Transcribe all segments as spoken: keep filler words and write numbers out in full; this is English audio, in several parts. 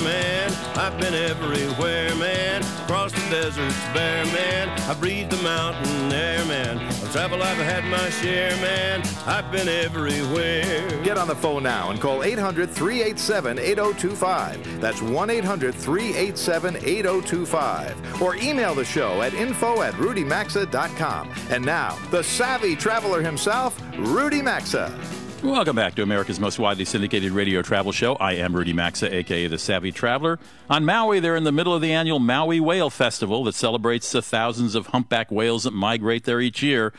man. I've been everywhere, man. Across the deserts bare, man. I breathe the mountain air, man. On travel, I've had my share, man. I've been everywhere. Get on the phone now and call eight hundred, three eight seven, eight oh two five. That's one eight hundred, three eight seven, eight oh two five. Or email the show at info at rudy maxa dot com. And now, the savvy traveler himself, Rudy Maxa. Welcome back to America's most widely syndicated radio travel show. I am Rudy Maxa, a k a. The Savvy Traveler. On Maui, they're in the middle of the annual Maui Whale Festival that celebrates the thousands of humpback whales that migrate there each year.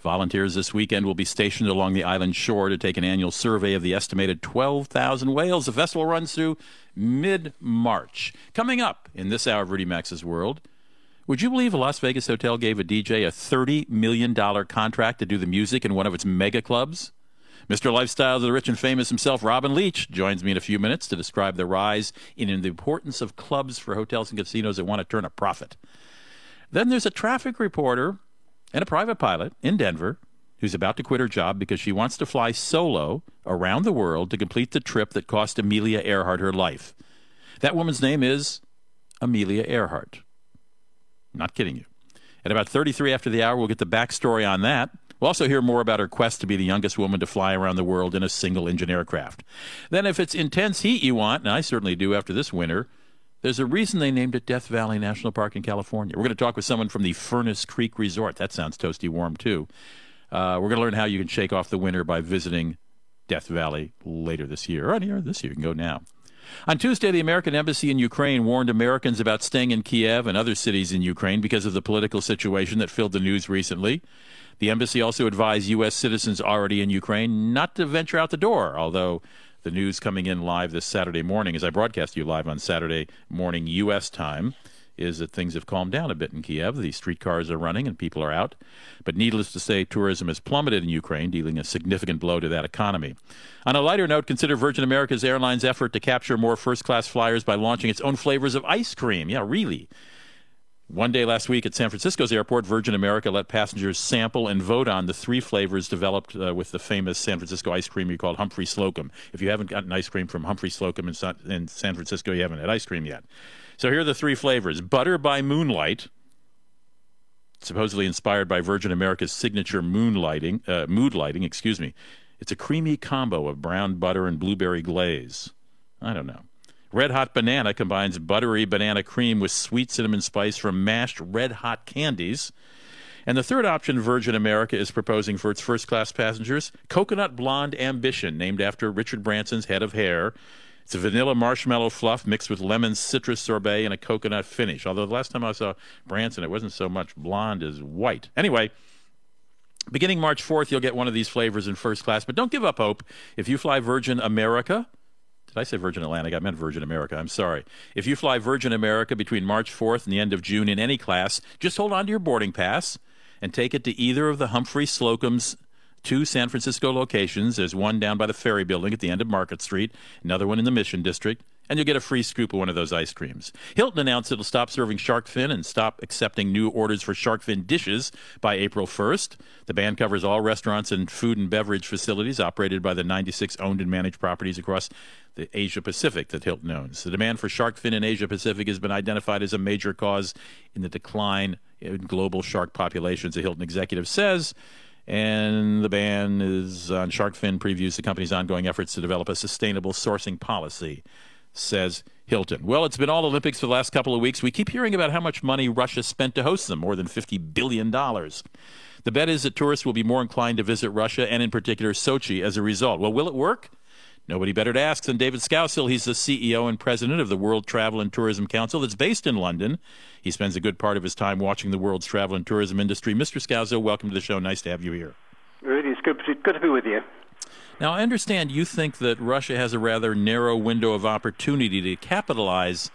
Volunteers this weekend will be stationed along the island shore to take an annual survey of the estimated twelve thousand whales. The festival runs through mid-March. Coming up in this hour of Rudy Maxa's World, would you believe a Las Vegas hotel gave a D J a thirty million dollars contract to do the music in one of its mega clubs? Mister Lifestyles of the Rich and Famous himself, Robin Leach, joins me in a few minutes to describe the rise in the importance of clubs for hotels and casinos that want to turn a profit. Then there's a traffic reporter and a private pilot in Denver who's about to quit her job because she wants to fly solo around the world to complete the trip that cost Amelia Earhart her life. That woman's name is Amelia Earhart. Not kidding you. At about thirty-three after the hour, we'll get the backstory on that. We'll also hear more about her quest to be the youngest woman to fly around the world in a single engine aircraft. Then if it's intense heat you want, and I certainly do after this winter, there's a reason they named it Death Valley National Park in California. We're going to talk with someone from the Furnace Creek Resort. That sounds toasty warm, too. Uh, we're going to learn how you can shake off the winter by visiting Death Valley later this year. Right here this year. You can go now. On Tuesday, the American Embassy in Ukraine warned Americans about staying in Kiev and other cities in Ukraine because of the political situation that filled the news recently. The embassy also advised U S citizens already in Ukraine not to venture out the door, although the news coming in live this Saturday morning, as I broadcast you live on Saturday morning U S time, is that things have calmed down a bit in Kiev. The streetcars are running and people are out. But needless to say, tourism has plummeted in Ukraine, dealing a significant blow to that economy. On a lighter note, consider Virgin America's airline's effort to capture more first-class flyers by launching its own flavors of ice cream. Yeah, really. One day last week at San Francisco's airport, Virgin America let passengers sample and vote on the three flavors developed uh, with the famous San Francisco ice cream you called Humphry Slocombe. If you haven't gotten ice cream from Humphry Slocombe in San, in San Francisco, you haven't had ice cream yet. So here are the three flavors. Butter by Moonlight, supposedly inspired by Virgin America's signature moonlighting, uh, mood lighting. Excuse me. It's a creamy combo of brown butter and blueberry glaze. I don't know. Red Hot Banana combines buttery banana cream with sweet cinnamon spice from mashed red hot candies. And the third option Virgin America is proposing for its first-class passengers, Coconut Blonde Ambition, named after Richard Branson's head of hair. It's a vanilla marshmallow fluff mixed with lemon citrus sorbet and a coconut finish. Although the last time I saw Branson, it wasn't so much blonde as white. Anyway, beginning March fourth, you'll get one of these flavors in first class. But don't give up hope. If you fly Virgin America... Did I say Virgin Atlantic? I meant Virgin America. I'm sorry. If you fly Virgin America between March fourth and the end of June in any class, just hold on to your boarding pass and take it to either of the Humphry Slocombe's two San Francisco locations. There's one down by the Ferry Building at the end of Market Street, another one in the Mission District, and you'll get a free scoop of one of those ice creams. Hilton announced it'll stop serving shark fin and stop accepting new orders for shark fin dishes by April first. The ban covers all restaurants and food and beverage facilities operated by the ninety-six owned and managed properties across the Asia Pacific that Hilton owns. The demand for shark fin in Asia Pacific has been identified as a major cause in the decline in global shark populations, a Hilton executive says. And the ban is on shark fin previews the company's ongoing efforts to develop a sustainable sourcing policy, says Hilton. Well, it's been all Olympics for the last couple of weeks. We keep hearing about how much money Russia spent to host them, more than fifty billion dollars. The bet is that tourists will be more inclined to visit Russia and, in particular, Sochi as a result. Well, will it work? Nobody better to ask than David Scowsill. He's the C E O and president of the World Travel and Tourism Council that's based in London. He spends a good part of his time watching the world's travel and tourism industry. Mister Scowsill, welcome to the show. Nice to have you here. Rudy, it's good, good to be with you. Now, I understand you think that Russia has a rather narrow window of opportunity to capitalize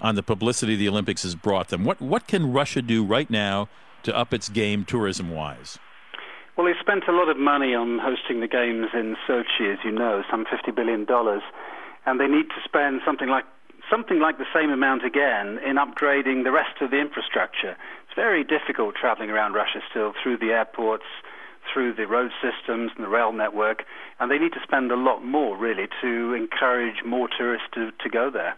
on the publicity the Olympics has brought them. What what can Russia do right now to up its game tourism-wise? Well, they spent a lot of money on hosting the Games in Sochi, as you know, some fifty billion dollars, and they need to spend something like something like the same amount again in upgrading the rest of the infrastructure. It's very difficult traveling around Russia still through the airports, through the road systems and the rail network, and they need to spend a lot more, really, to encourage more tourists to, to go there.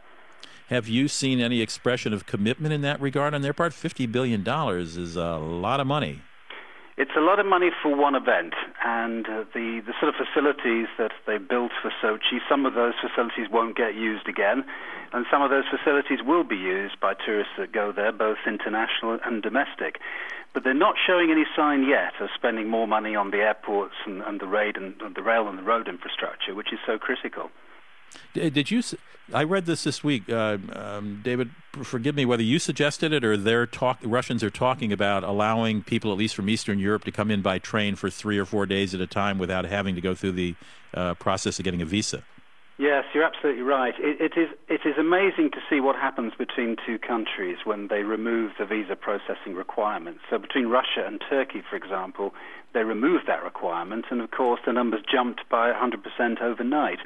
Have you seen any expression of commitment in that regard on their part? fifty billion dollars is a lot of money. It's a lot of money for one event, and uh, the, the sort of facilities that they built for Sochi, some of those facilities won't get used again, and some of those facilities will be used by tourists that go there, both international and domestic. But they're not showing any sign yet of spending more money on the airports and, and the rail and, and the rail and the road infrastructure, which is so critical. Did you? I read this this week, uh, um, David. Forgive me whether you suggested it or they're talk. Russians are talking about allowing people, at least from Eastern Europe, to come in by train for three or four days at a time without having to go through the uh, process of getting a visa. Yes, you're absolutely right. It, it is. It is amazing to see what happens between two countries when they remove the visa processing requirements. So between Russia and Turkey, for example, they removed that requirement, and of course the numbers jumped by one hundred percent overnight.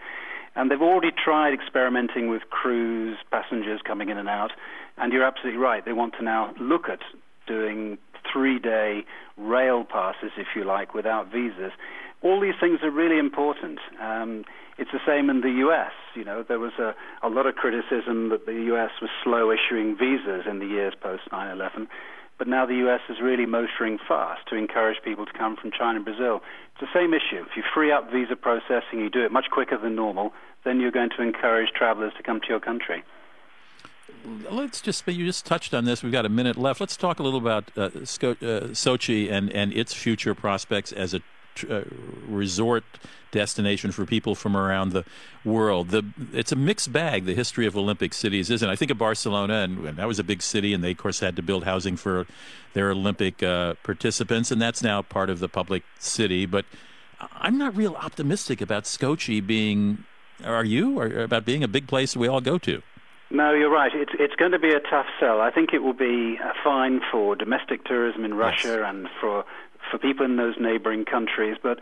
And they've already tried experimenting with crews, passengers coming in and out. And you're absolutely right. They want to now look at doing three-day rail passes, if you like, without visas. All these things are really important. Um, it's the same in the U S. You know, there was a, a lot of criticism that the U S was slow issuing visas in the years post nine eleven. But now the U S is really motoring fast to encourage people to come from China and Brazil. It's the same issue. If you free up visa processing, you do it much quicker than normal, then you're going to encourage travelers to come to your country. Let's just, you just touched on this. We've got a minute left. Let's talk a little about uh, Sco- uh, Sochi and, and its future prospects as a Uh, resort destination for people from around the world. The, it's a mixed bag, the history of Olympic cities, isn't it? I think of Barcelona, and, and that was a big city, and they, of course, had to build housing for their Olympic uh, participants, and that's now part of the public city. But I'm not real optimistic about Sochi being, are you, or about being a big place we all go to? No, you're right. It's it's going to be a tough sell. I think it will be fine for domestic tourism in Russia yes. and for... for people in those neighboring countries, but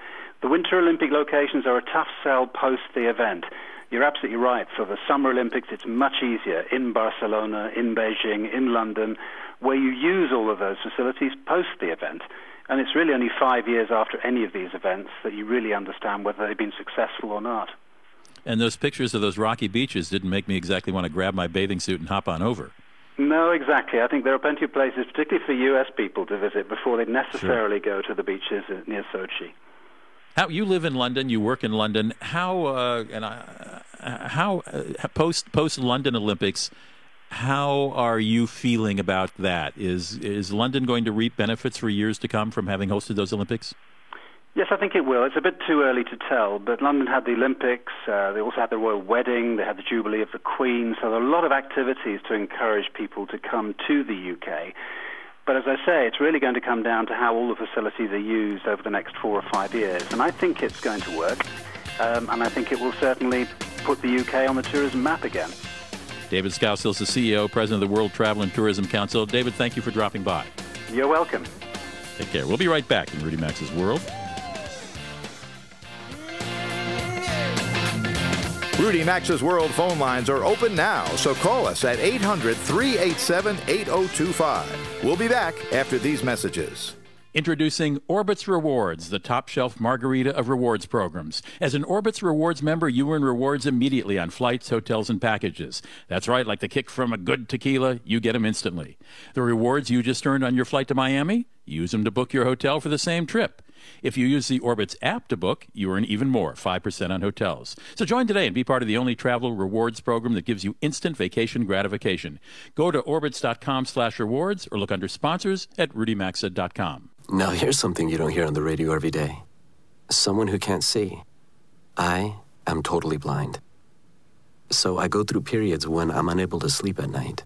the Winter Olympic locations are a tough sell post the event. You're absolutely right. For the Summer Olympics, it's much easier in Barcelona, in Beijing, in London, where you use all of those facilities post the event. And it's really only five years after any of these events that you really understand whether they've been successful or not. And those pictures of those rocky beaches didn't make me exactly want to grab my bathing suit and hop on over. No, exactly. I think there are plenty of places, particularly for U S people, to visit before they necessarily sure. go to the beaches near Sochi. How you live in London, you work in London. How uh, and I, how uh, post post London Olympics? How are you feeling about that? Is is London going to reap benefits for years to come from having hosted those Olympics? Yes, I think it will. It's a bit too early to tell, but London had the Olympics, uh, they also had the royal wedding, they had the Jubilee of the Queen, so there are a lot of activities to encourage people to come to the U K. But as I say, it's really going to come down to how all the facilities are used over the next four or five years, and I think it's going to work, um, and I think it will certainly put the U K on the tourism map again. David Scowsill is the C E O, President of the World Travel and Tourism Council. David, thank you for dropping by. You're welcome. Take care. We'll be right back in Rudy Max's World. Rudy Max's World phone lines are open now, so call us at eight hundred, three eight seven, eight oh two five. We'll be back after these messages. Introducing Orbitz Rewards, the top-shelf margarita of rewards programs. As an Orbitz Rewards member, you earn rewards immediately on flights, hotels, and packages. That's right, like the kick from a good tequila, you get them instantly. The rewards you just earned on your flight to Miami, use them to book your hotel for the same trip. If you use the Orbitz app to book, you earn even more, five percent on hotels. So join today and be part of the only travel rewards program that gives you instant vacation gratification. Go to Orbitz.com slash rewards or look under sponsors at Rudy Maxa dot com. Now here's something you don't hear on the radio every day. Someone who can't see. I am totally blind. So I go through periods when I'm unable to sleep at night.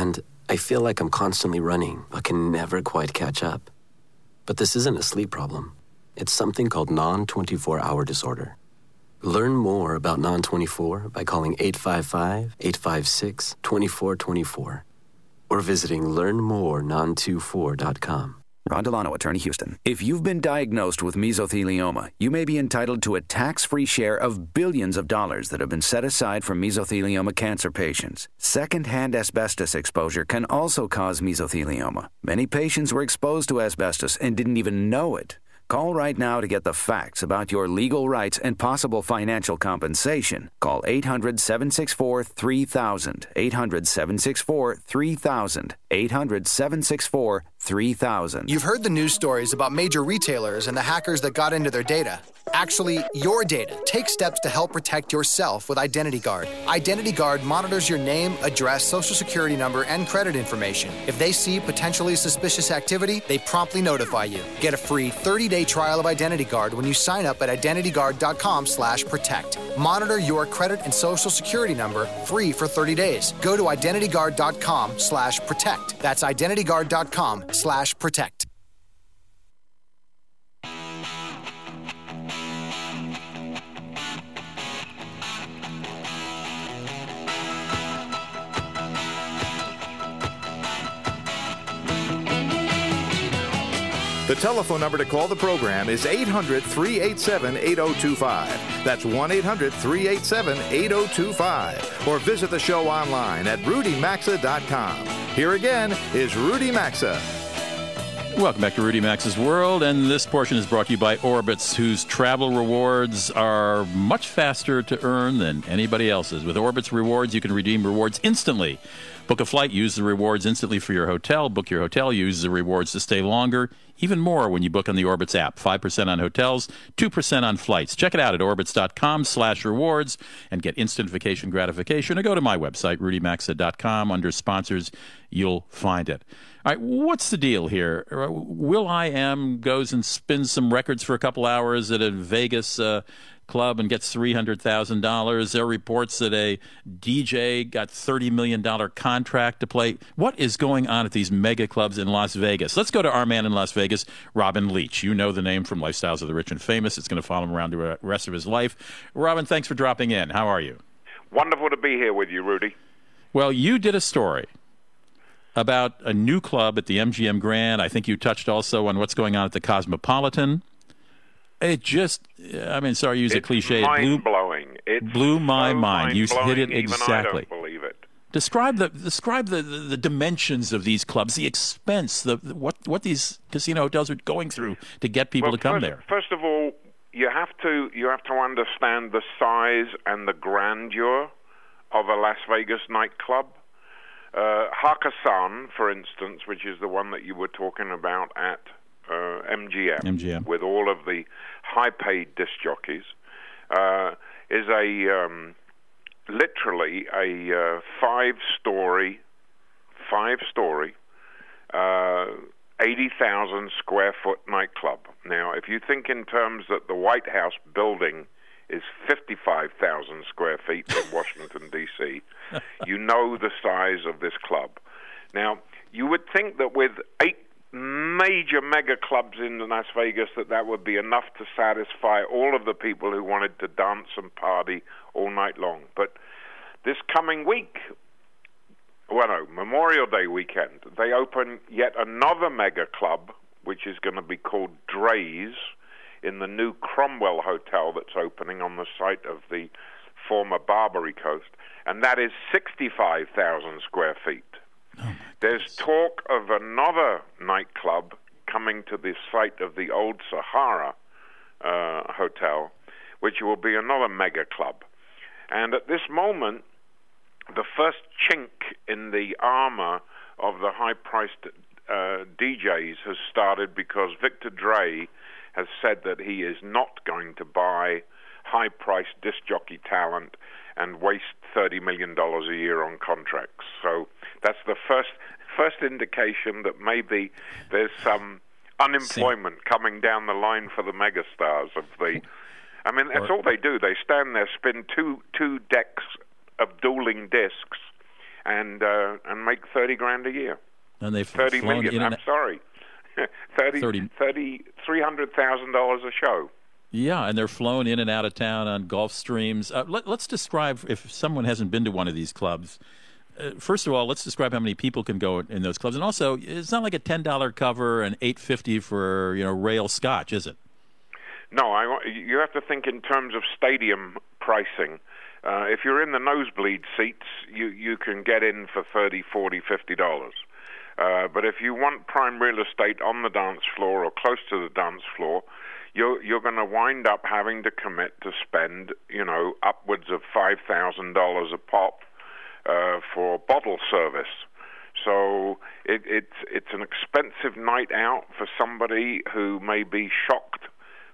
And I feel like I'm constantly running but can never quite catch up. But this isn't a sleep problem. It's something called non twenty-four hour disorder. Learn more about non twenty-four by calling eight five five, eight five six, two four two four or visiting learn more non two four dot com. Ron Delano, Attorney, Houston. If you've been diagnosed with mesothelioma, you may be entitled to a tax-free share of billions of dollars that have been set aside for mesothelioma cancer patients. Second-hand asbestos exposure can also cause mesothelioma. Many patients were exposed to asbestos and didn't even know it. Call right now to get the facts about your legal rights and possible financial compensation. Call eight hundred, seven six four, three thousand, eight hundred, seven six four, three thousand, eight hundred, seven six four, three thousand. You've heard the news stories about major retailers and the hackers that got into their data. Actually, your data. Take steps to help protect yourself with Identity Guard. Identity Guard monitors your name, address, social security number, and credit information. If they see potentially suspicious activity, they promptly notify you. Get a free thirty-day trial of Identity Guard when you sign up at identity guard dot com slash protect. Monitor your credit and social security number free for thirty days. Go to identity guard dot com slash protect. That's identity guard dot com slash protect. The telephone number to call the program is eight hundred, three eight seven, eight oh two five. That's one eight hundred, three eight seven, eight oh two five. Or visit the show online at rudy maxa dot com. Here again is Rudy Maxa. Welcome back to Rudy Maxa's World, and this portion is brought to you by Orbitz, whose travel rewards are much faster to earn than anybody else's. With Orbitz rewards, you can redeem rewards instantly. Book a flight, use the rewards instantly for your hotel. Book your hotel, use the rewards to stay longer. Even more when you book on the Orbitz app. five percent on hotels, two percent on flights. Check it out at orbitz dot com slash rewards and get instant vacation gratification. Or go to my website, rudy maxa dot com. Under sponsors, you'll find it. All right, what's the deal here? Will I Am goes and spins some records for a couple hours at a Vegas uh, club and gets three hundred thousand dollars. There are reports that a D J got thirty million dollars contract to play. What is going on at these mega clubs in Las Vegas? Let's go to our man in Las Vegas, Robin Leach. You know the name from Lifestyles of the Rich and Famous. It's going to follow him around the rest of his life. Robin, thanks for dropping in. How are you? Wonderful to be here with you, Rudy. Well, you did a story about a new club at the M G M Grand. I think you touched also on what's going on at the Cosmopolitan. It just, I mean, sorry to use it's a cliche. Mind-blowing. It blew my so mind. You hit it exactly. I don't believe it. Describe the describe the, the, the dimensions of these clubs, the expense, the, the what what these casino hotels are going through to get people well, to come first, there. First of all, you have to you have to understand the size and the grandeur of a Las Vegas nightclub. Uh, Hakkasan, for instance, which is the one that you were talking about at Uh, M G M, M G M, with all of the high-paid disc jockeys, uh, is a um, literally a uh, five-story, five-story, uh, eighty thousand square foot nightclub. Now, if you think in terms that the White House building is fifty-five thousand square feet in Washington, D C, you know the size of this club. Now, you would think that with eight major mega clubs in Las Vegas that that would be enough to satisfy all of the people who wanted to dance and party all night long. But this coming week, well, no, Memorial Day weekend, they open yet another mega club, which is going to be called Drai's, in the new Cromwell Hotel that's opening on the site of the former Barbary Coast, and that is sixty-five thousand square feet. Oh, there's talk of another nightclub coming to the site of the Old Sahara uh, Hotel, which will be another mega club. And at this moment, the first chink in the armor of the high-priced uh, D Js has started, because Victor Drai has said that he is not going to buy high-priced disc jockey talent and waste thirty million dollars a year on contracts. So that's the first first indication that maybe there's some unemployment See. coming down the line for the megastars of the... I mean, that's or, all they do. They stand there, spin two two decks of dueling discs, and uh, and make thirty grand a year. And they've thirty million. I'm sorry. thirty, thirty. thirty three hundred thousand dollars a show. Yeah, and they're flown in and out of town on Gulf Streams. Uh, let, let's describe, if someone hasn't been to one of these clubs, first of all, let's describe how many people can go in those clubs. And also, it's not like a ten dollar cover and eight dollars and fifty cents for, you know, rail scotch, is it? No, I, you have to think in terms of stadium pricing. Uh, if you're in the nosebleed seats, you, you can get in for thirty dollars, forty dollars, fifty dollars. Uh, but if you want prime real estate on the dance floor or close to the dance floor, you're, you're going to wind up having to commit to spend, you know, upwards of five thousand dollars a pop uh, for bottle service. So it, it's it's an expensive night out for somebody who may be shocked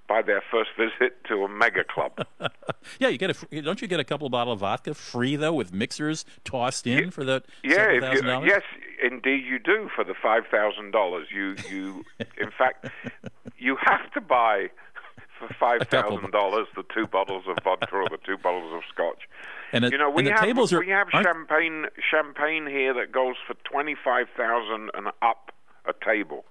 by their first visit to a mega club. Yeah, you get a don't you get a couple of bottles of vodka free though, with mixers tossed in yeah, for that seven thousand dollars? Yes, indeed you do for the five thousand dollars. You you in fact you have to buy for five thousand dollars the two bottles of vodka or the two bottles of scotch. And it, you know we and the have tables are, we have champagne champagne here that goes for twenty five thousand and up a table.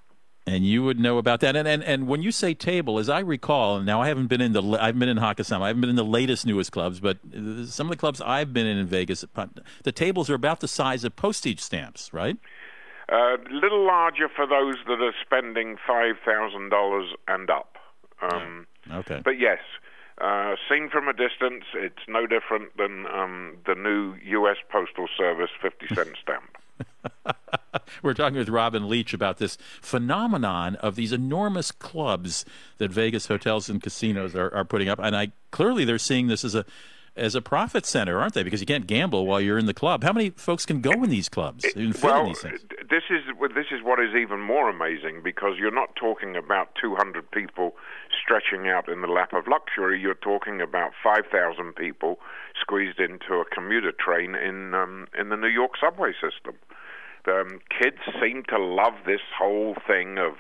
And you would know about that. And, and and when you say table, as I recall, now I haven't been in the I've been in Hakkasan, I haven't been in the latest newest clubs, but some of the clubs I've been in in Vegas, the tables are about the size of postage stamps, right? A uh, little larger for those that are spending five thousand dollars and up. Um, okay. But yes, uh, seen from a distance, it's no different than um, the new U S Postal Service fifty cent stamp. We're talking with Robin Leach about this phenomenon of these enormous clubs that Vegas hotels and casinos are, are putting up, and I clearly they're seeing this as a as a profit center, aren't they? Because you can't gamble while you're in the club. How many folks can go in these clubs? It, well, in these this is this is what is even more amazing, because you're not talking about two hundred people stretching out in the lap of luxury. You're talking about five thousand people squeezed into a commuter train in um, in the New York subway system. Um, kids seem to love this whole thing of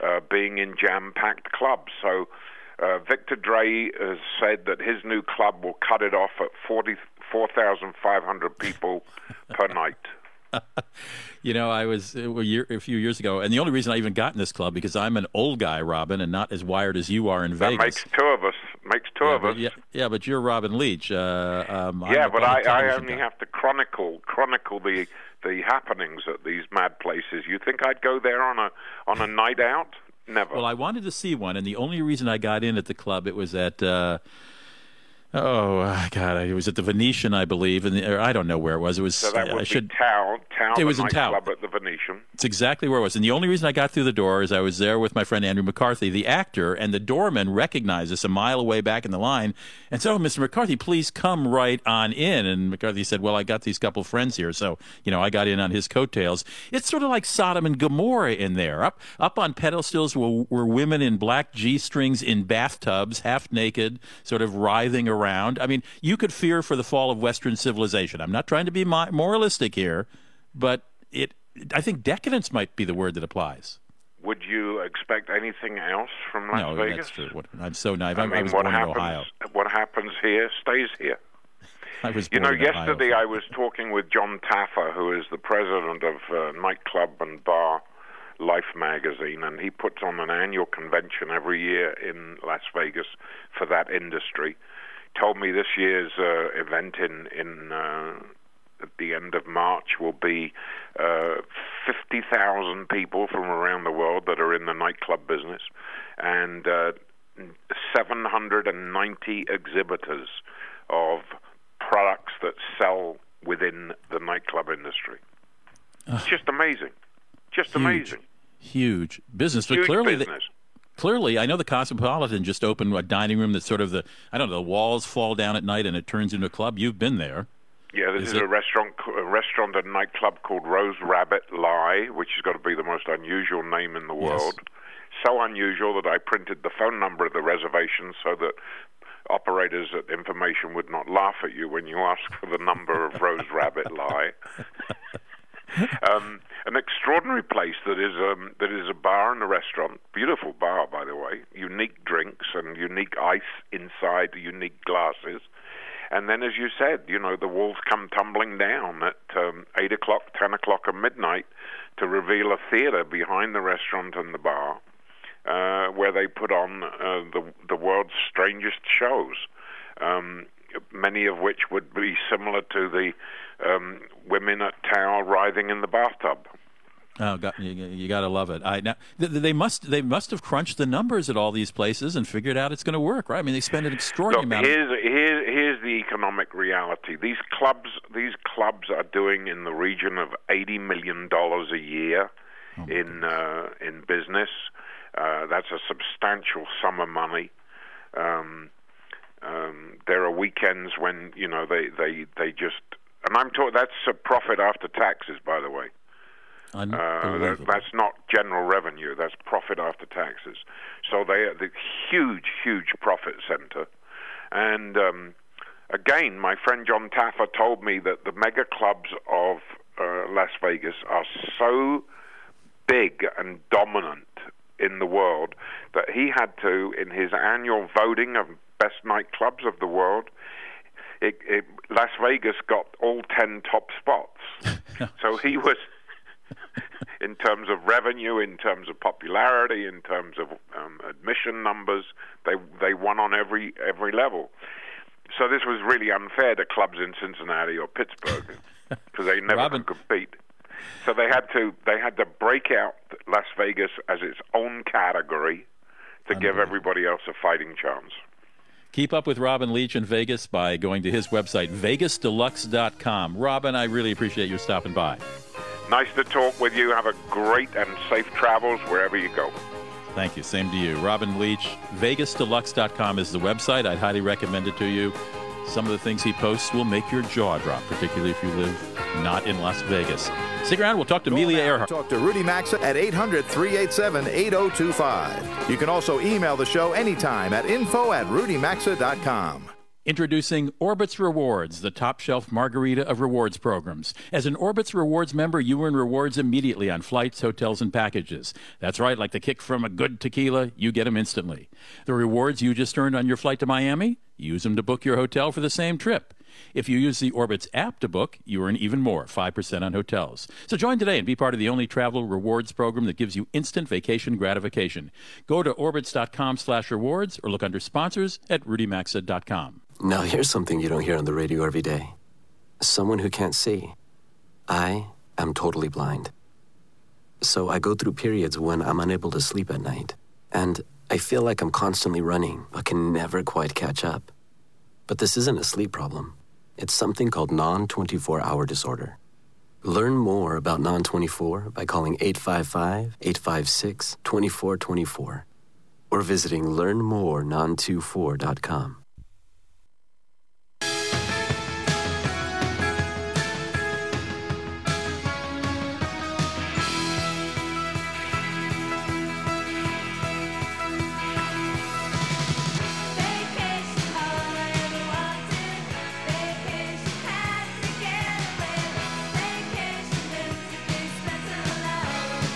uh, being in jam-packed clubs. So uh, Victor Drai has said that his new club will cut it off at forty-four thousand five hundred people per night. You know, I was a, year, a few years ago, and the only reason I even got in this club, because I'm an old guy, Robin, and not as wired as you are in Vegas. That makes two of us. Makes two yeah, of but, us. Yeah, yeah, but you're Robin Leach. Uh, um, yeah, but I, I only guy. have to chronicle chronicle the the happenings at these mad places. You think I'd go there on a on a night out? Never. Well, I wanted to see one, and the only reason I got in at the club, it was at... Uh, Oh, God, it was at the Venetian, I believe, and the, I don't know where it was. It was so that would I should, be Tao, Tao, it was the nightclub at the Venetian. It's exactly where it was. And the only reason I got through the door is I was there with my friend Andrew McCarthy, the actor, and the doorman recognized us a mile away back in the line and said, "Oh, Mister McCarthy, please come right on in." And McCarthy said, "Well, I got these couple friends here." So, you know, I got in on his coattails. It's sort of like Sodom and Gomorrah in there. Up up on pedestals were, were women in black G-strings in bathtubs, half naked, sort of writhing around. Around. I mean, you could fear for the fall of Western civilization. I'm not trying to be moralistic here, but it, I think decadence might be the word that applies. Would you expect anything else from Las no, Vegas? No, that's true. I'm so naive. I, I mean, I was what born happens, in Ohio. What happens here stays here. I was you born know, in yesterday Ohio. I was talking with John Taffer, who is the president of uh, Nightclub and Bar Life magazine, and he puts on an annual convention every year in Las Vegas for that industry. Told me this year's uh, event in in uh, at the end of March will be uh, fifty thousand people from around the world that are in the nightclub business, and uh, seven hundred ninety exhibitors of products that sell within the nightclub industry. It's just amazing, just huge, amazing, huge business. But huge clearly, business. They- Clearly, I know the Cosmopolitan just opened a dining room that's sort of the, I don't know, the walls fall down at night and it turns into a club. You've been there. Yeah, this is, is a, restaurant, a restaurant and nightclub called Rose Rabbit Lie, which has got to be the most unusual name in the world. Yes. So unusual that I printed the phone number of the reservation so that operators at information would not laugh at you when you ask for the number of Rose Rabbit Lie. Um, an extraordinary place that is um, that is a bar and a restaurant. Beautiful bar, by the way. Unique drinks and unique ice inside, unique glasses. And then, as you said, you know, the walls come tumbling down at um, eight o'clock, ten o'clock, or midnight to reveal a theater behind the restaurant and the bar, uh, where they put on uh, the the world's strangest shows. Um, many of which would be similar to the um, women at Tao writhing in the bathtub. Oh, God, you, you got to love it. I now they must they must have crunched the numbers at all these places and figured out it's going to work, right? I mean, they spend an extraordinary Look, amount. Here's, of- here's here's the economic reality. These clubs these clubs are doing in the region of eighty million dollars a year oh in uh, in business. Uh, that's a substantial sum of money. Um, um, there are weekends when you know they they, they just and I'm talking that's a profit after taxes, by the way. Uh, that, that's not general revenue. That's profit after taxes. So they are the huge, huge profit center. And um, again, my friend John Taffer told me that the mega clubs of uh, Las Vegas are so big and dominant in the world that he had to, in his annual voting of best nightclubs of the world, it, it, Las Vegas got all ten top spots. So he was... in terms of revenue, in terms of popularity, in terms of um, admission numbers, they they won on every every level. So this was really unfair to clubs in Cincinnati or Pittsburgh because they never Robin. could compete. So they had to they had to break out Las Vegas as its own category to give everybody else a fighting chance. Keep up with Robin Leach in Vegas by going to his website, Vegas Deluxe dot com. Robin, I really appreciate you stopping by. Nice to talk with you. Have a great and safe travels wherever you go. Thank you. Same to you. Robin Leach, Vegas Deluxe dot com is the website. I'd highly recommend it to you. Some of the things he posts will make your jaw drop, particularly if you live not in Las Vegas. Stick around. We'll talk to Amelia Earhart. Talk to Rudy Maxa at eight hundred, three eight seven, eight oh two five. You can also email the show anytime at info at rudy maxa dot com. Introducing Orbitz Rewards, the top-shelf margarita of rewards programs. As an Orbitz Rewards member, you earn rewards immediately on flights, hotels, and packages. That's right, like the kick from a good tequila, you get them instantly. The rewards you just earned on your flight to Miami, use them to book your hotel for the same trip. If you use the Orbitz app to book, you earn even more, five percent on hotels. So join today and be part of the only travel rewards program that gives you instant vacation gratification. Go to orbitz dot com slash rewards or look under sponsors at rudy maxa dot com. Now, here's something you don't hear on the radio every day. Someone who can't see. I am totally blind. So I go through periods when I'm unable to sleep at night, and I feel like I'm constantly running but can never quite catch up. But this isn't a sleep problem. It's something called non twenty-four hour disorder. Learn more about non twenty-four by calling eight five five, eight five six, two four two four or visiting learn more non two four dot com.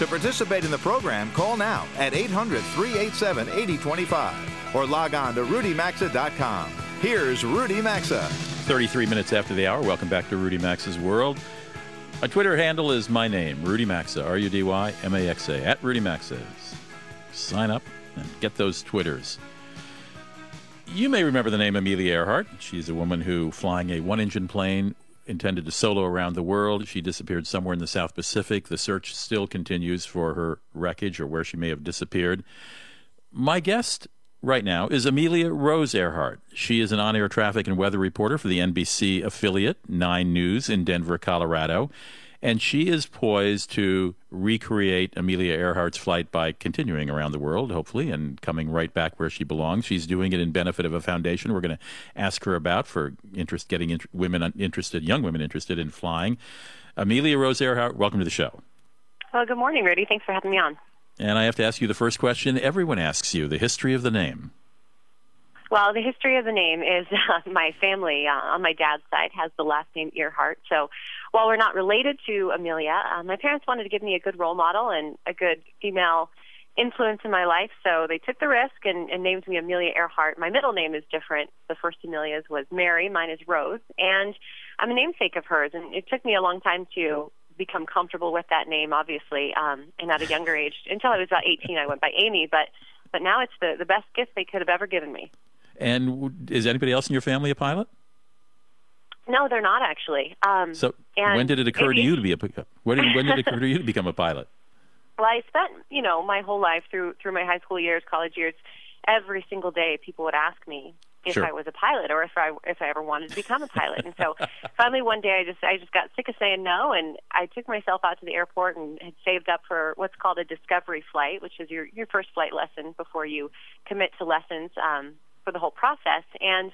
To participate in the program, call now at eight hundred, three eight seven, eight oh two five or log on to rudy maxa dot com. Here's Rudy Maxa. thirty-three minutes after the hour, welcome back to Rudy Maxa's World. My Twitter handle is my name, Rudy Maxa, R U D Y M A X A, at Rudy Maxa. Sign up and get those Twitters. You may remember the name Amelia Earhart. She's a woman who, flying a one-engine plane, intended to solo around the world. She disappeared somewhere in the South Pacific. The search still continues for her wreckage or where she may have disappeared. My guest right now is Amelia Rose Earhart. She is an on-air traffic and weather reporter for the N B C affiliate Nine News in Denver, Colorado. And she is poised to recreate Amelia Earhart's flight by continuing around the world, hopefully, and coming right back where she belongs. She's doing it in benefit of a foundation we're going to ask her about for interest, getting int- women interested, young women interested in flying. Amelia Rose Earhart, welcome to the show. Well, good morning, Rudy. Thanks for having me on. And I have to ask you the first question everyone asks you, the history of the name. Well, the history of the name is uh, my family uh, on my dad's side has the last name Earhart. So while we're not related to Amelia, uh, my parents wanted to give me a good role model and a good female influence in my life. So they took the risk and, and named me Amelia Earhart. My middle name is different. The first Amelia's was Mary. Mine is Rose. And I'm a namesake of hers. And it took me a long time to become comfortable with that name, obviously, um, and at a younger age. Until I was about eighteen, I went by Amy. But, but now it's the, the best gift they could have ever given me. And is anybody else in your family a pilot? No, they're not actually. Um, so and when did it occur it, to you to be a when did, when did it occur to you to become a pilot? Well, I spent you know my whole life through through my high school years, college years, every single day people would ask me if sure. I was a pilot or if I if I ever wanted to become a pilot. And so finally one day I just I just got sick of saying no, and I took myself out to the airport and had saved up for what's called a discovery flight, which is your your first flight lesson before you commit to lessons um, for the whole process. And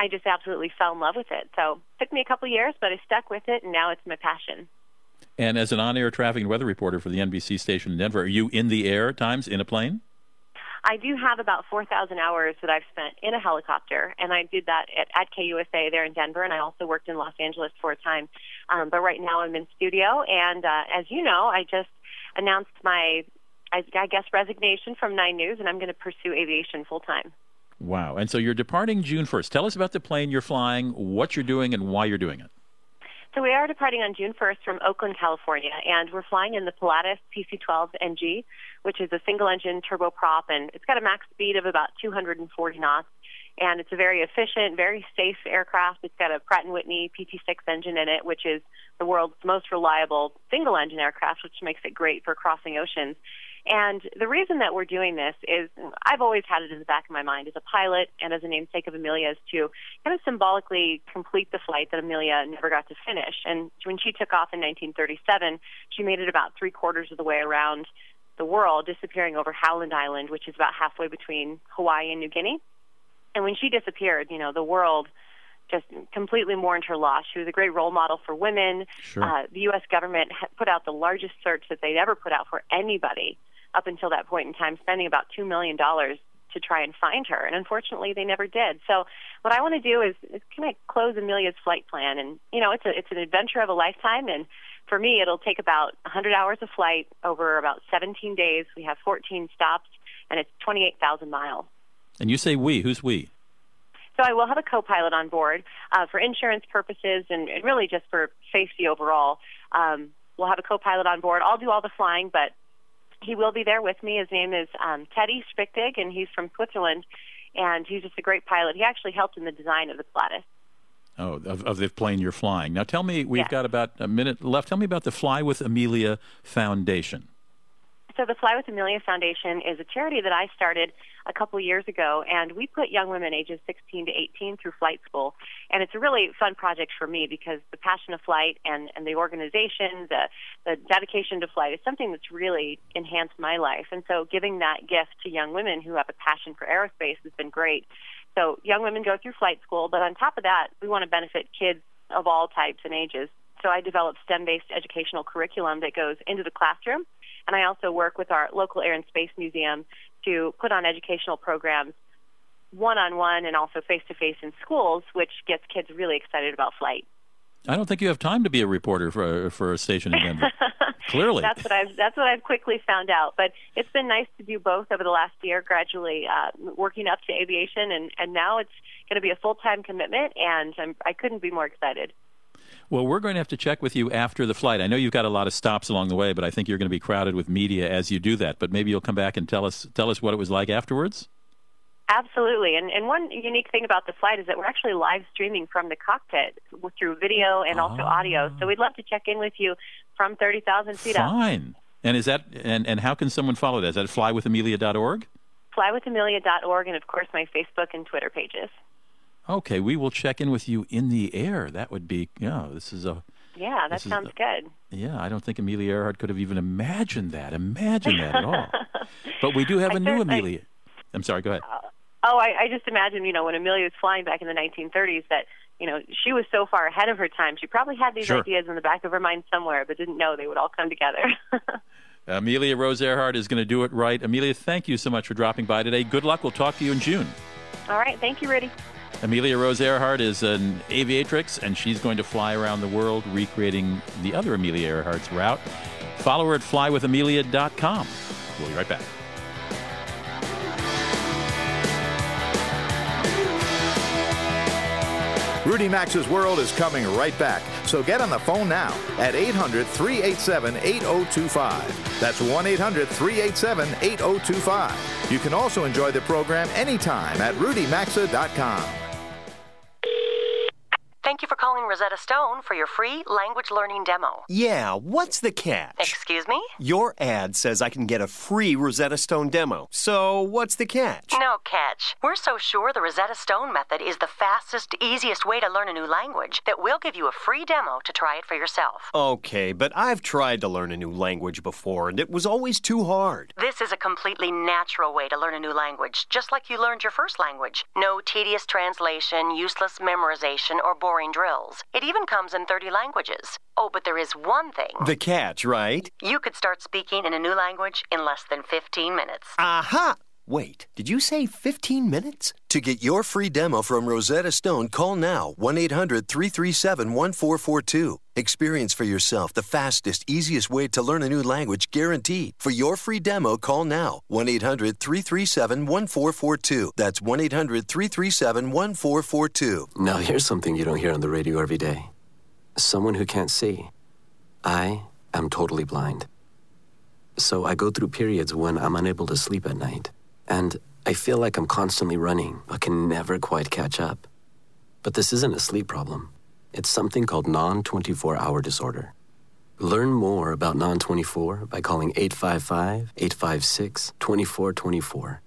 I just absolutely fell in love with it. So it took me a couple of years, but I stuck with it, and now it's my passion. And as an on-air traffic and weather reporter for the N B C station in Denver, are you in the air times in a plane? I do have about four thousand hours that I've spent in a helicopter, and I did that at, at K U S A there in Denver, and I also worked in Los Angeles for a time. Um, but right now I'm in studio, and uh, as you know, I just announced my, I, I guess, resignation from Nine News, and I'm going to pursue aviation full-time. Wow. And so you're departing June first. Tell us about the plane you're flying, what you're doing, and why you're doing it. So we are departing on June first from Oakland, California, and we're flying in the Pilatus P C twelve N G, which is a single-engine turboprop, and it's got a max speed of about two hundred forty knots, and it's a very efficient, very safe aircraft. It's got a Pratt and Whitney P T six engine in it, which is the world's most reliable single-engine aircraft, which makes it great for crossing oceans. And the reason that we're doing this is I've always had it in the back of my mind as a pilot and as a namesake of Amelia is to kind of symbolically complete the flight that Amelia never got to finish. And when she took off in nineteen thirty-seven, she made it about three-quarters of the way around the world, disappearing over Howland Island, which is about halfway between Hawaii and New Guinea. And when she disappeared, you know, the world just completely mourned her loss. She was a great role model for women. Sure. Uh, the U S government put out the largest search that they'd ever put out for anybody up until that point in time, spending about two million dollars to try and find her. And unfortunately, they never did. So what I want to do is, is kind of close Amelia's flight plan. And, you know, it's a, it's an adventure of a lifetime. And for me, it'll take about one hundred hours of flight over about seventeen days. We have fourteen stops, and it's twenty-eight thousand miles. And you say we. Who's we? So I will have a co-pilot on board uh, for insurance purposes and, and really just for safety overall. Um, we'll have a co-pilot on board. I'll do all the flying, but he will be there with me. His name is um, Teddy Spichtig, and he's from Switzerland, and he's just a great pilot. He actually helped in the design of the Pilatus. Oh, of, of the plane you're flying. Now tell me, we've yeah. got about a minute left. Tell me about the Fly with Amelia Foundation. So the Fly with Amelia Foundation is a charity that I started a couple years ago, and we put young women ages sixteen to eighteen through flight school. And it's a really fun project for me because the passion of flight and, and the organization, the, the dedication to flight is something that's really enhanced my life. And so giving that gift to young women who have a passion for aerospace has been great. So young women go through flight school, but on top of that, we want to benefit kids of all types and ages. So I developed STEM-based educational curriculum that goes into the classroom. And I also work with our local Air and Space Museum to put on educational programs one-on-one and also face-to-face in schools, which gets kids really excited about flight. I don't think you have time to be a reporter for for a station in Denver. Clearly, that's what I've that's what I've quickly found out. But it's been nice to do both over the last year, gradually uh, working up to aviation, and, and now it's going to be a full-time commitment, and I'm, I couldn't be more excited. Well, we're going to have to check with you after the flight. I know you've got a lot of stops along the way, but I think you're going to be crowded with media as you do that. But maybe you'll come back and tell us tell us what it was like afterwards? Absolutely. And and one unique thing about the flight is that we're actually live streaming from the cockpit through video and also ah. audio. So we'd love to check in with you from thirty thousand feet up. Fine. And is that and, and how can someone follow that? Is that fly with amelia dot org? fly with amelia dot org and, of course, my Facebook and Twitter pages. Okay, we will check in with you in the air. That would be, yeah, you know, this is a... Yeah, that sounds a, good. Yeah, I don't think Amelia Earhart could have even imagined that. Imagine that at all. But we do have I a new Amelia. I, I'm sorry, go ahead. Uh, oh, I, I just imagine, you know, when Amelia was flying back in the nineteen thirties that, you know, she was so far ahead of her time. She probably had these sure. ideas in the back of her mind somewhere, but didn't know they would all come together. Amelia Rose Earhart is going to do it right. Amelia, thank you so much for dropping by today. Good luck. We'll talk to you in June. All right. Thank you, Rudy. Amelia Rose Earhart is an aviatrix, and she's going to fly around the world recreating the other Amelia Earhart's route. Follow her at fly with amelia dot com. We'll be right back. Rudy Maxa's World is coming right back, so get on the phone now at eight hundred, three eight seven, eight oh two five. That's one eight hundred, three eight seven, eight oh two five. You can also enjoy the program anytime at rudy maxa dot com. Thank you for calling. calling Rosetta Stone for your free language learning demo. Yeah, what's the catch? Excuse me? Your ad says I can get a free Rosetta Stone demo. So what's the catch? No catch. We're so sure the Rosetta Stone method is the fastest, easiest way to learn a new language that we'll give you a free demo to try it for yourself. Okay, but I've tried to learn a new language before, and it was always too hard. This is a completely natural way to learn a new language, just like you learned your first language. No tedious translation, useless memorization, or boring drills. It even comes in thirty languages. Oh, but there is one thing. The catch, right? You could start speaking in a new language in less than fifteen minutes. Aha! Wait, did you say fifteen minutes? To get your free demo from Rosetta Stone, call now, one eight hundred, three three seven, one four four two. Experience for yourself the fastest, easiest way to learn a new language, guaranteed. For your free demo, call now, one eight hundred, three three seven, one four four two. That's one eight hundred, three three seven, one four four two. Now here's something you don't hear on the radio every day. Someone who can't see. I am totally blind. So I go through periods when I'm unable to sleep at night. And I feel like I'm constantly running, but can never quite catch up. But this isn't a sleep problem. It's something called non twenty-four hour disorder. Learn more about non twenty-four by calling eight five five, eight five six, two four two four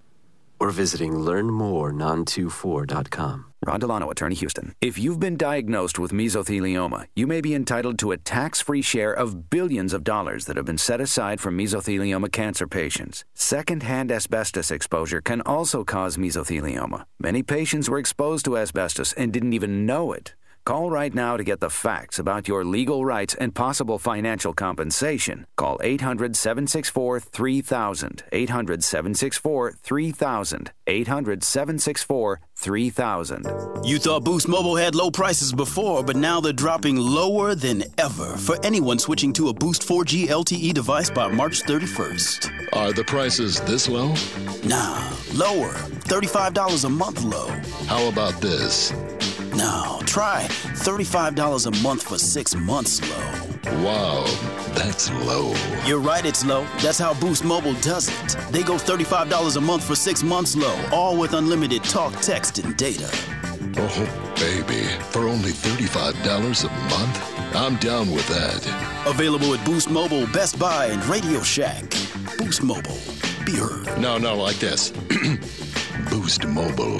or visiting learn more non two four dot com. Ron Delano, Attorney, Houston. If you've been diagnosed with mesothelioma, you may be entitled to a tax-free share of billions of dollars that have been set aside for mesothelioma cancer patients. Second-hand asbestos exposure can also cause mesothelioma. Many patients were exposed to asbestos and didn't even know it. Call right now to get the facts about your legal rights and possible financial compensation. Call eight hundred, seven six four, three thousand, eight hundred, seven six four, three thousand, eight hundred, seven six four, three thousand. You thought Boost Mobile had low prices before, but now they're dropping lower than ever for anyone switching to a Boost four G L T E device by March thirty-first. Are the prices this low? Nah, lower. thirty-five dollars a month low. How about this? No, try thirty-five dollars a month for six months low. Wow, that's low. You're right, it's low. That's how Boost Mobile does it. They go thirty-five dollars a month for six months low, all with unlimited talk, text, and data. Oh, baby, for only thirty-five dollars a month? I'm down with that. Available at Boost Mobile, Best Buy, and Radio Shack. Boost Mobile. Be heard. No, no, like this. Boost Mobile.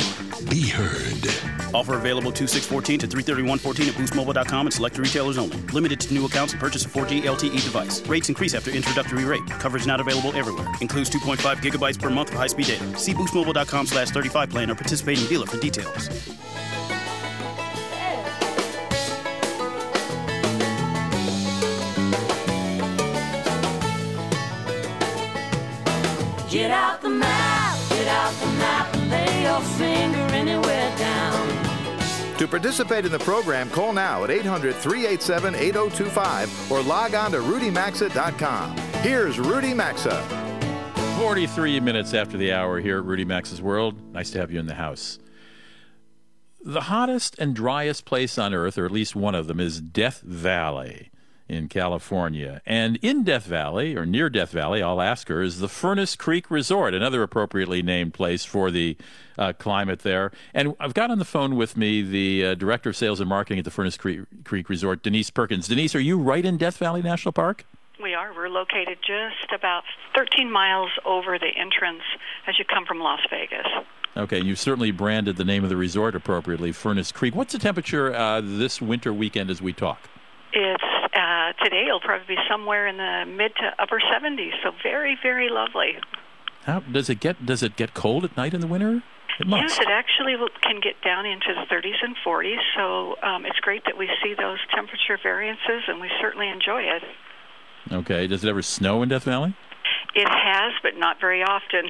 Be heard. Offer available two six fourteen to three thirty-one fourteen at boost mobile dot com and select retailers only. Limited to new accounts and purchase of four G L T E device. Rates increase after introductory rate. Coverage not available everywhere. Includes two point five gigabytes per month for high-speed data. See boost mobile dot com slash thirty-five plan or participating dealer for details. Get out the map, get out the map, and lay your finger anywhere down. To participate in the program, call now at eight hundred, three eight seven, eight oh two five or log on to rudy maxa dot com. Here's Rudy Maxa. forty-three minutes after the hour here at Rudy Maxa's World. Nice to have you in the house. The hottest and driest place on earth, or at least one of them, is Death Valley in California. And in Death Valley, or near Death Valley, I'll ask her, is the Furnace Creek Resort, another appropriately named place for the uh, climate there. And I've got on the phone with me the uh, Director of Sales and Marketing at the Furnace Creek, Creek Resort, Denise Perkins. Denise, are you right in Death Valley National Park? We are. We're located just about thirteen miles over the entrance as you come from Las Vegas. Okay, you've certainly branded the name of the resort appropriately, Furnace Creek. What's the temperature uh, this winter weekend as we talk? It's uh, today it'll probably be somewhere in the mid to upper seventies, so very, very lovely. How does it get? Does it get cold at night in the winter? It must. Yes, it actually can get down into the thirties and forties. So um, it's great that we see those temperature variances, and we certainly enjoy it. Okay. Does it ever snow in Death Valley? It has, but not very often.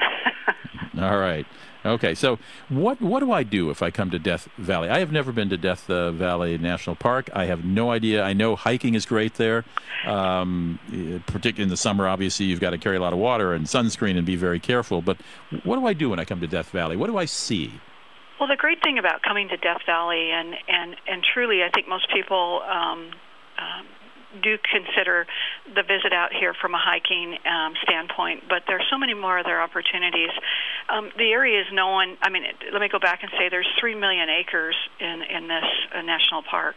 All right. Okay, so what what do I do if I come to Death Valley? I have never been to Death uh, Valley National Park. I have no idea. I know hiking is great there, um, particularly in the summer. Obviously, you've got to carry a lot of water and sunscreen and be very careful. But what do I do when I come to Death Valley? What do I see? Well, the great thing about coming to Death Valley, and, and, and truly I think most people um, um, do consider the visit out here from a hiking um, standpoint, but there are so many more other opportunities. Um, the area is known, I mean, let me go back and say there's three million acres in, in this uh, national park,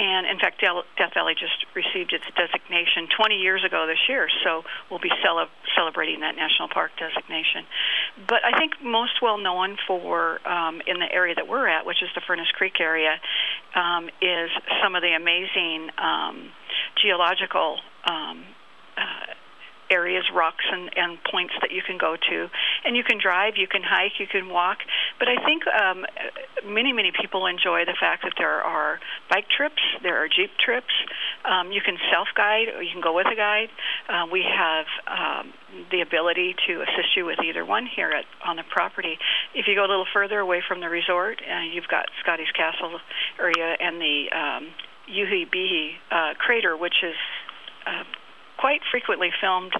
And, in fact, Death Valley just received its designation twenty years ago this year, so we'll be cele- celebrating that national park designation. But I think most well-known for, um, in the area that we're at, which is the Furnace Creek area, um, is some of the amazing um, geological um, uh, areas, rocks, and, and points that you can go to. And you can drive, you can hike, you can walk. But I think um, many, many people enjoy the fact that there are bike trips, there are Jeep trips. Um, you can self-guide or you can go with a guide. Uh, we have um, the ability to assist you with either one here at, on the property. If you go a little further away from the resort, uh, you've got Scotty's Castle area and the um, Yuhi-Bihi uh, crater, which is Uh, quite frequently filmed,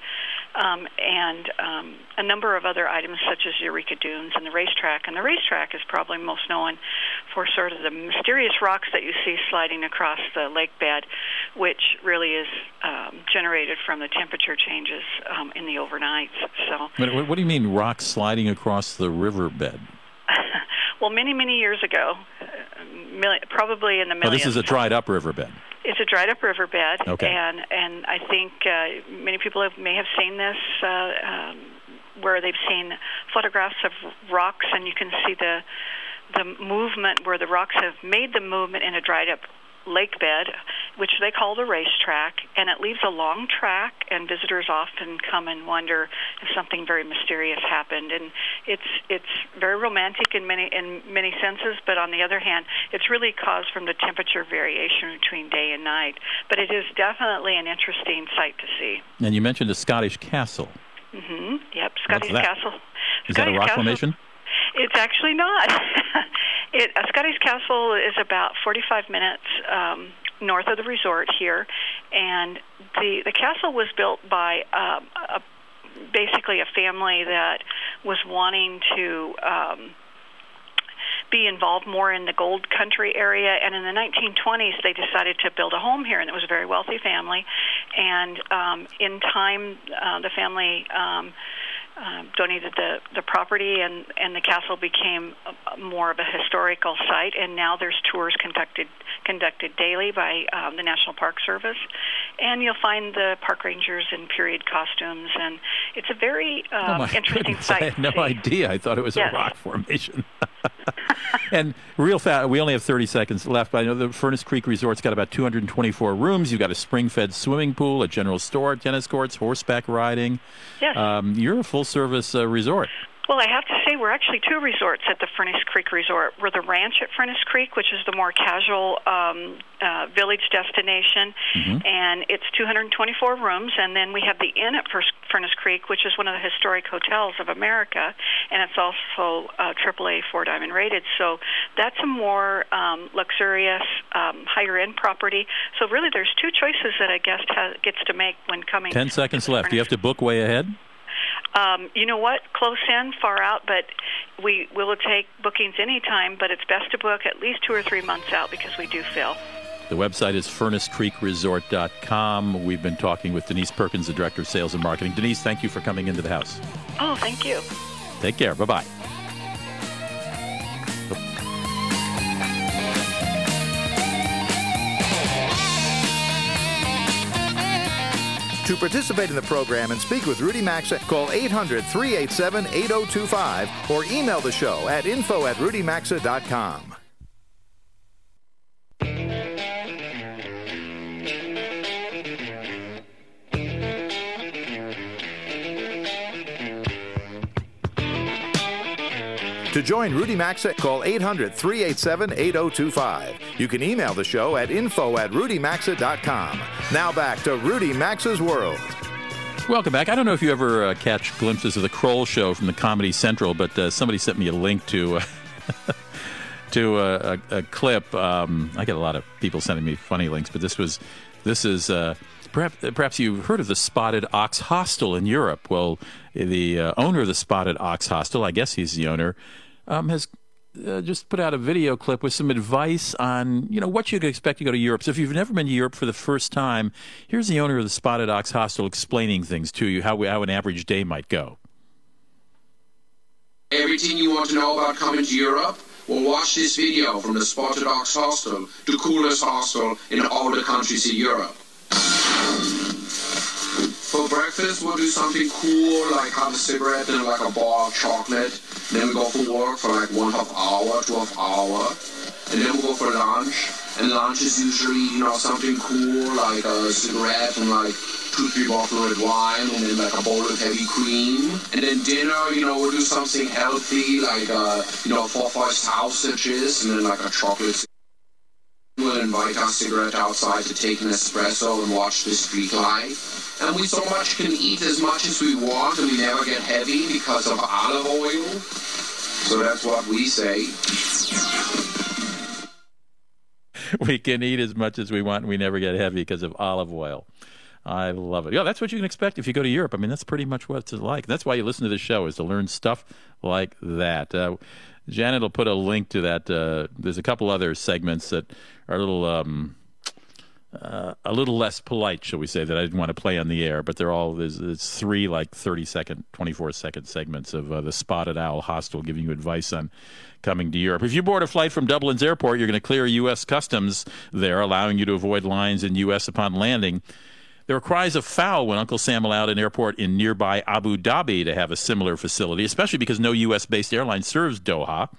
um, and um, a number of other items such as Eureka Dunes and the racetrack. And the racetrack is probably most known for sort of the mysterious rocks that you see sliding across the lake bed, which really is um, generated from the temperature changes um, in the overnights. So, but what do you mean rocks sliding across the riverbed? Well, many, many years ago, million, probably in the millions. Oh, this is a dried-up riverbed. It's a dried-up riverbed, okay. and and I think uh, many people have, may have seen this, uh, um, where they've seen photographs of rocks, and you can see the the movement where the rocks have made the movement in a dried-up lake bed, which they call the racetrack, and it leaves a long track, and visitors often come and wonder if something very mysterious happened. And it's it's very romantic in many in many senses, but on the other hand, it's really caused from the temperature variation between day and night. But it is definitely an interesting sight to see. And you mentioned a Scottish castle. Mm-hmm. Yep, Scottish castle. Is Scottish that a rock castle? Formation? It's actually not. It, Scotty's Castle is about forty-five minutes um, north of the resort here, and the the castle was built by um, a, basically a family that was wanting to um, be involved more in the gold country area, and in the nineteen twenties they decided to build a home here, and it was a very wealthy family, and um, in time uh, the family um, Uh, donated the, the property, and, and the castle became a, more of a historical site, and now there's tours conducted conducted daily by um, the National Park Service, and you'll find the park rangers in period costumes, and it's a very um, oh interesting goodness. site. I had no see. idea. I thought it was yes. a rock formation. And real fast, we only have thirty seconds left, but I know the Furnace Creek Resort's got about two hundred twenty-four rooms. You've got a spring-fed swimming pool, a general store, tennis courts, horseback riding. Yes. Um, you're a full-service uh, resort. Well, I have to say we're actually two resorts at the Furnace Creek Resort. We're the Ranch at Furnace Creek, which is the more casual um, uh, village destination, mm-hmm. and it's two hundred twenty-four rooms. And then we have the Inn at Furnace Creek, which is one of the historic hotels of America, and it's also uh, triple A four-diamond rated. So that's a more um, luxurious, um, higher-end property. So really there's two choices that a guest has, gets to make when coming. Ten seconds left. Furnace. Do you have to book way ahead? Um, you know what? Close in, far out, but we will take bookings anytime, but it's best to book at least two or three months out because we do fill. The website is furnace creek resort dot com. We've been talking with Denise Perkins, the Director of Sales and Marketing. Denise, thank you for coming into the house. Oh, thank you. Take care. Bye-bye. To participate in the program and speak with Rudy Maxa, call eight hundred, three eight seven, eight oh two five or email the show at info at rudy maxa dot com. To join Rudy Maxa, call eight hundred, three eight seven, eight oh two five. You can email the show at info at rudy maxa dot com. Now back to Rudy Maxa's World. Welcome back. I don't know if you ever uh, catch glimpses of the Kroll Show from the Comedy Central, but uh, somebody sent me a link to uh, to uh, a, a clip. Um, I get a lot of people sending me funny links, but this was this is. Uh, Perhaps, perhaps you've heard of the Spotted Ox Hostel in Europe. Well, the uh, owner of the Spotted Ox Hostel, I guess he's the owner, um, has uh, just put out a video clip with some advice on, you know, what you could expect to go to Europe. So if you've never been to Europe for the first time, here's the owner of the Spotted Ox Hostel explaining things to you, how, we, how an average day might go. Everything you want to know about coming to Europe. Well, watch this video from the Spotted Ox Hostel, the coolest hostel in all the countries in Europe. For breakfast, we'll do something cool, like have a cigarette and like a bar of chocolate. Then we go for work for like one half hour, two half hour. And then we go for lunch. And lunch is usually, you know, something cool, like a cigarette and like two, three bottles of red wine, and then like a bowl of heavy cream. And then dinner, you know, we'll do something healthy, like, uh, you know, four, five sausages, and then like a chocolate. We'll invite our cigarette outside to take an espresso and watch the street life. And we so much can eat as much as we want, and we never get heavy because of olive oil. So that's what we say. We can eat as much as we want, and we never get heavy because of olive oil. I love it. Yeah, that's what you can expect if you go to Europe. I mean, that's pretty much what it's like. That's why you listen to this show, is to learn stuff like that. Uh, Janet will put a link to that. Uh, there's a couple other segments that are a little, um, uh, a little less polite, shall we say, that I didn't want to play on the air. But they're all there's, there's three like thirty second, twenty four second segments of uh, the Spotted Owl Hostel giving you advice on coming to Europe. If you board a flight from Dublin's airport, you're going to clear U S customs there, allowing you to avoid lines in U S upon landing. There were cries of foul when Uncle Sam allowed an airport in nearby Abu Dhabi to have a similar facility, especially because no U S-based airline serves Doha.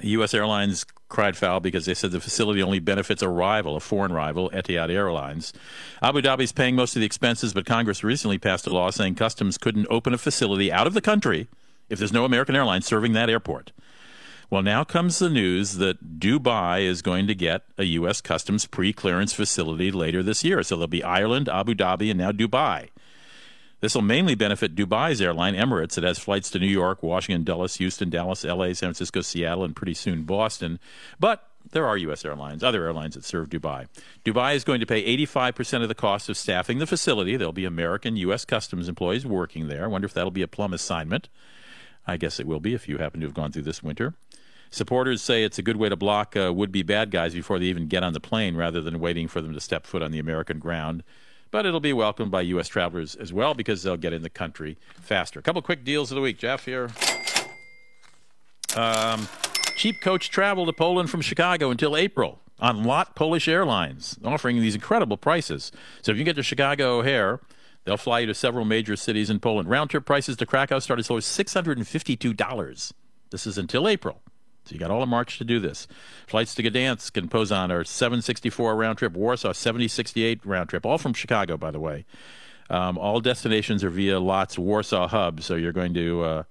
U S airlines cried foul because they said the facility only benefits a rival, a foreign rival, Etihad Airlines. Abu Dhabi's paying most of the expenses, but Congress recently passed a law saying customs couldn't open a facility out of the country if there's no American Airlines serving that airport. Well, now comes the news that Dubai is going to get a U S Customs pre-clearance facility later this year. So there'll be Ireland, Abu Dhabi, and now Dubai. This will mainly benefit Dubai's airline, Emirates, that has flights to New York, Washington, Dulles, Houston, Dallas, L A, San Francisco, Seattle, and pretty soon Boston. But there are U S airlines, other airlines that serve Dubai. Dubai is going to pay eighty-five percent of the cost of staffing the facility. There'll be American U S Customs employees working there. I wonder if that'll be a plum assignment. I guess it will be if you happen to have gone through this winter. Supporters say it's a good way to block uh, would-be bad guys before they even get on the plane rather than waiting for them to step foot on the American ground. But it'll be welcomed by U S travelers as well because they'll get in the country faster. A couple quick deals of the week. Jeff here. Um, cheap coach travel to Poland from Chicago until April on L O T Polish Airlines, offering these incredible prices. So if you get to Chicago O'Hare, they'll fly you to several major cities in Poland. Round-trip prices to Krakow start as low as six hundred fifty-two dollars. This is until April. So you got all of March to do this. Flights to Gdansk and Poznań are seven sixty-four round trip. Warsaw, seventy sixty-eight round trip. All from Chicago, by the way. Um, all destinations are via L O T's Warsaw hub, so you're going to uh,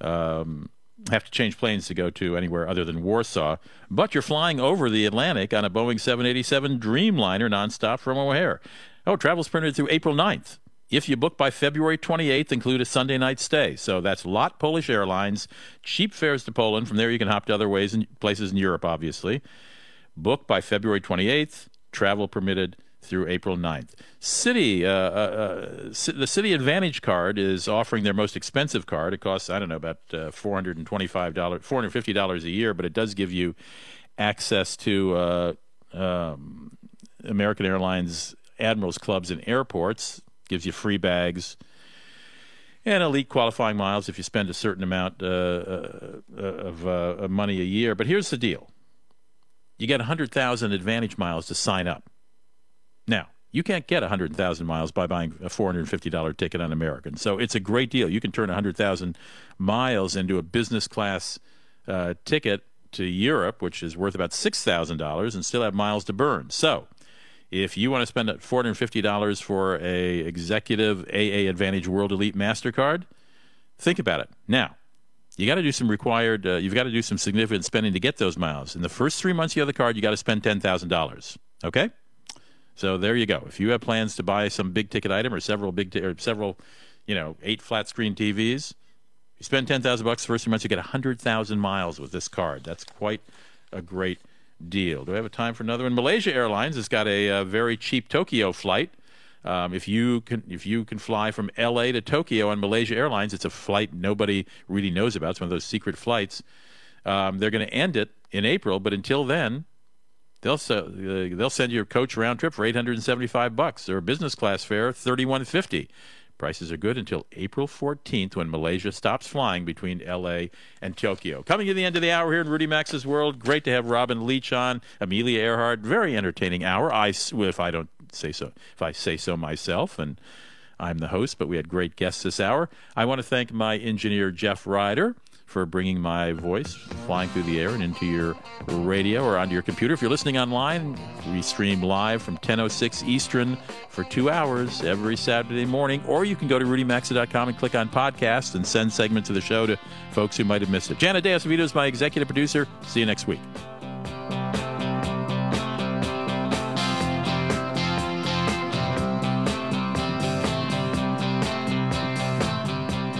um, have to change planes to go to anywhere other than Warsaw. But you're flying over the Atlantic on a Boeing seven eighty-seven Dreamliner nonstop from O'Hare. Oh, travel's printed through April ninth. If you book by February twenty-eighth, include a Sunday night stay. So that's L O T Polish Airlines, cheap fares to Poland. From there, you can hop to other ways and places in Europe, obviously. Book by February twenty-eighth, travel permitted through April ninth. City, uh, uh, C- the City Advantage card is offering their most expensive card. It costs, I don't know, about uh, four hundred twenty-five dollars, four hundred fifty dollars a year, but it does give you access to uh, um, American Airlines Admirals Clubs and airports. Gives you free bags and elite qualifying miles if you spend a certain amount uh, uh, of uh, money a year. But here's the deal. You get one hundred thousand Advantage miles to sign up. Now, you can't get one hundred thousand miles by buying a four hundred fifty dollars ticket on American. So it's a great deal. You can turn one hundred thousand miles into a business class uh, ticket to Europe, which is worth about six thousand dollars, and still have miles to burn. So if you want to spend four hundred fifty dollars for a executive A A Advantage World Elite MasterCard, think about it. Now, you got to do some required, uh, you've got to do some significant spending to get those miles. In the first three months you have the card, you got to spend ten thousand dollars. Okay? So there you go. If you have plans to buy some big ticket item or several big, t- or several, you know, eight flat screen T Vs, you spend ten thousand dollars the first three months, you get one hundred thousand miles with this card. That's quite a great deal. Do we have a time for another one? Malaysia Airlines has got a, a very cheap Tokyo flight. Um, if you can, if you can fly from L A to Tokyo on Malaysia Airlines, it's a flight nobody really knows about. It's one of those secret flights. Um, they're going to end it in April, but until then, they'll uh, they'll send you a coach round trip for eight hundred seventy-five bucks or a business class fare thirty-one fifty. Prices are good until April fourteenth, when Malaysia stops flying between L A and Tokyo. Coming to the end of the hour here in Rudy Max's World. Great to have Robin Leach on, Amelia Earhart. Very entertaining hour. I, if I don't say so, if I say so myself, and I'm the host, but we had great guests this hour. I want to thank my engineer Jeff Ryder for bringing my voice flying through the air and into your radio or onto your computer. If you're listening online, we stream live from ten oh six Eastern for two hours every Saturday morning, or you can go to rudy maxa dot com and click on podcast and send segments of the show to folks who might have missed it. Janet De Acevedo is my executive producer. See you next week.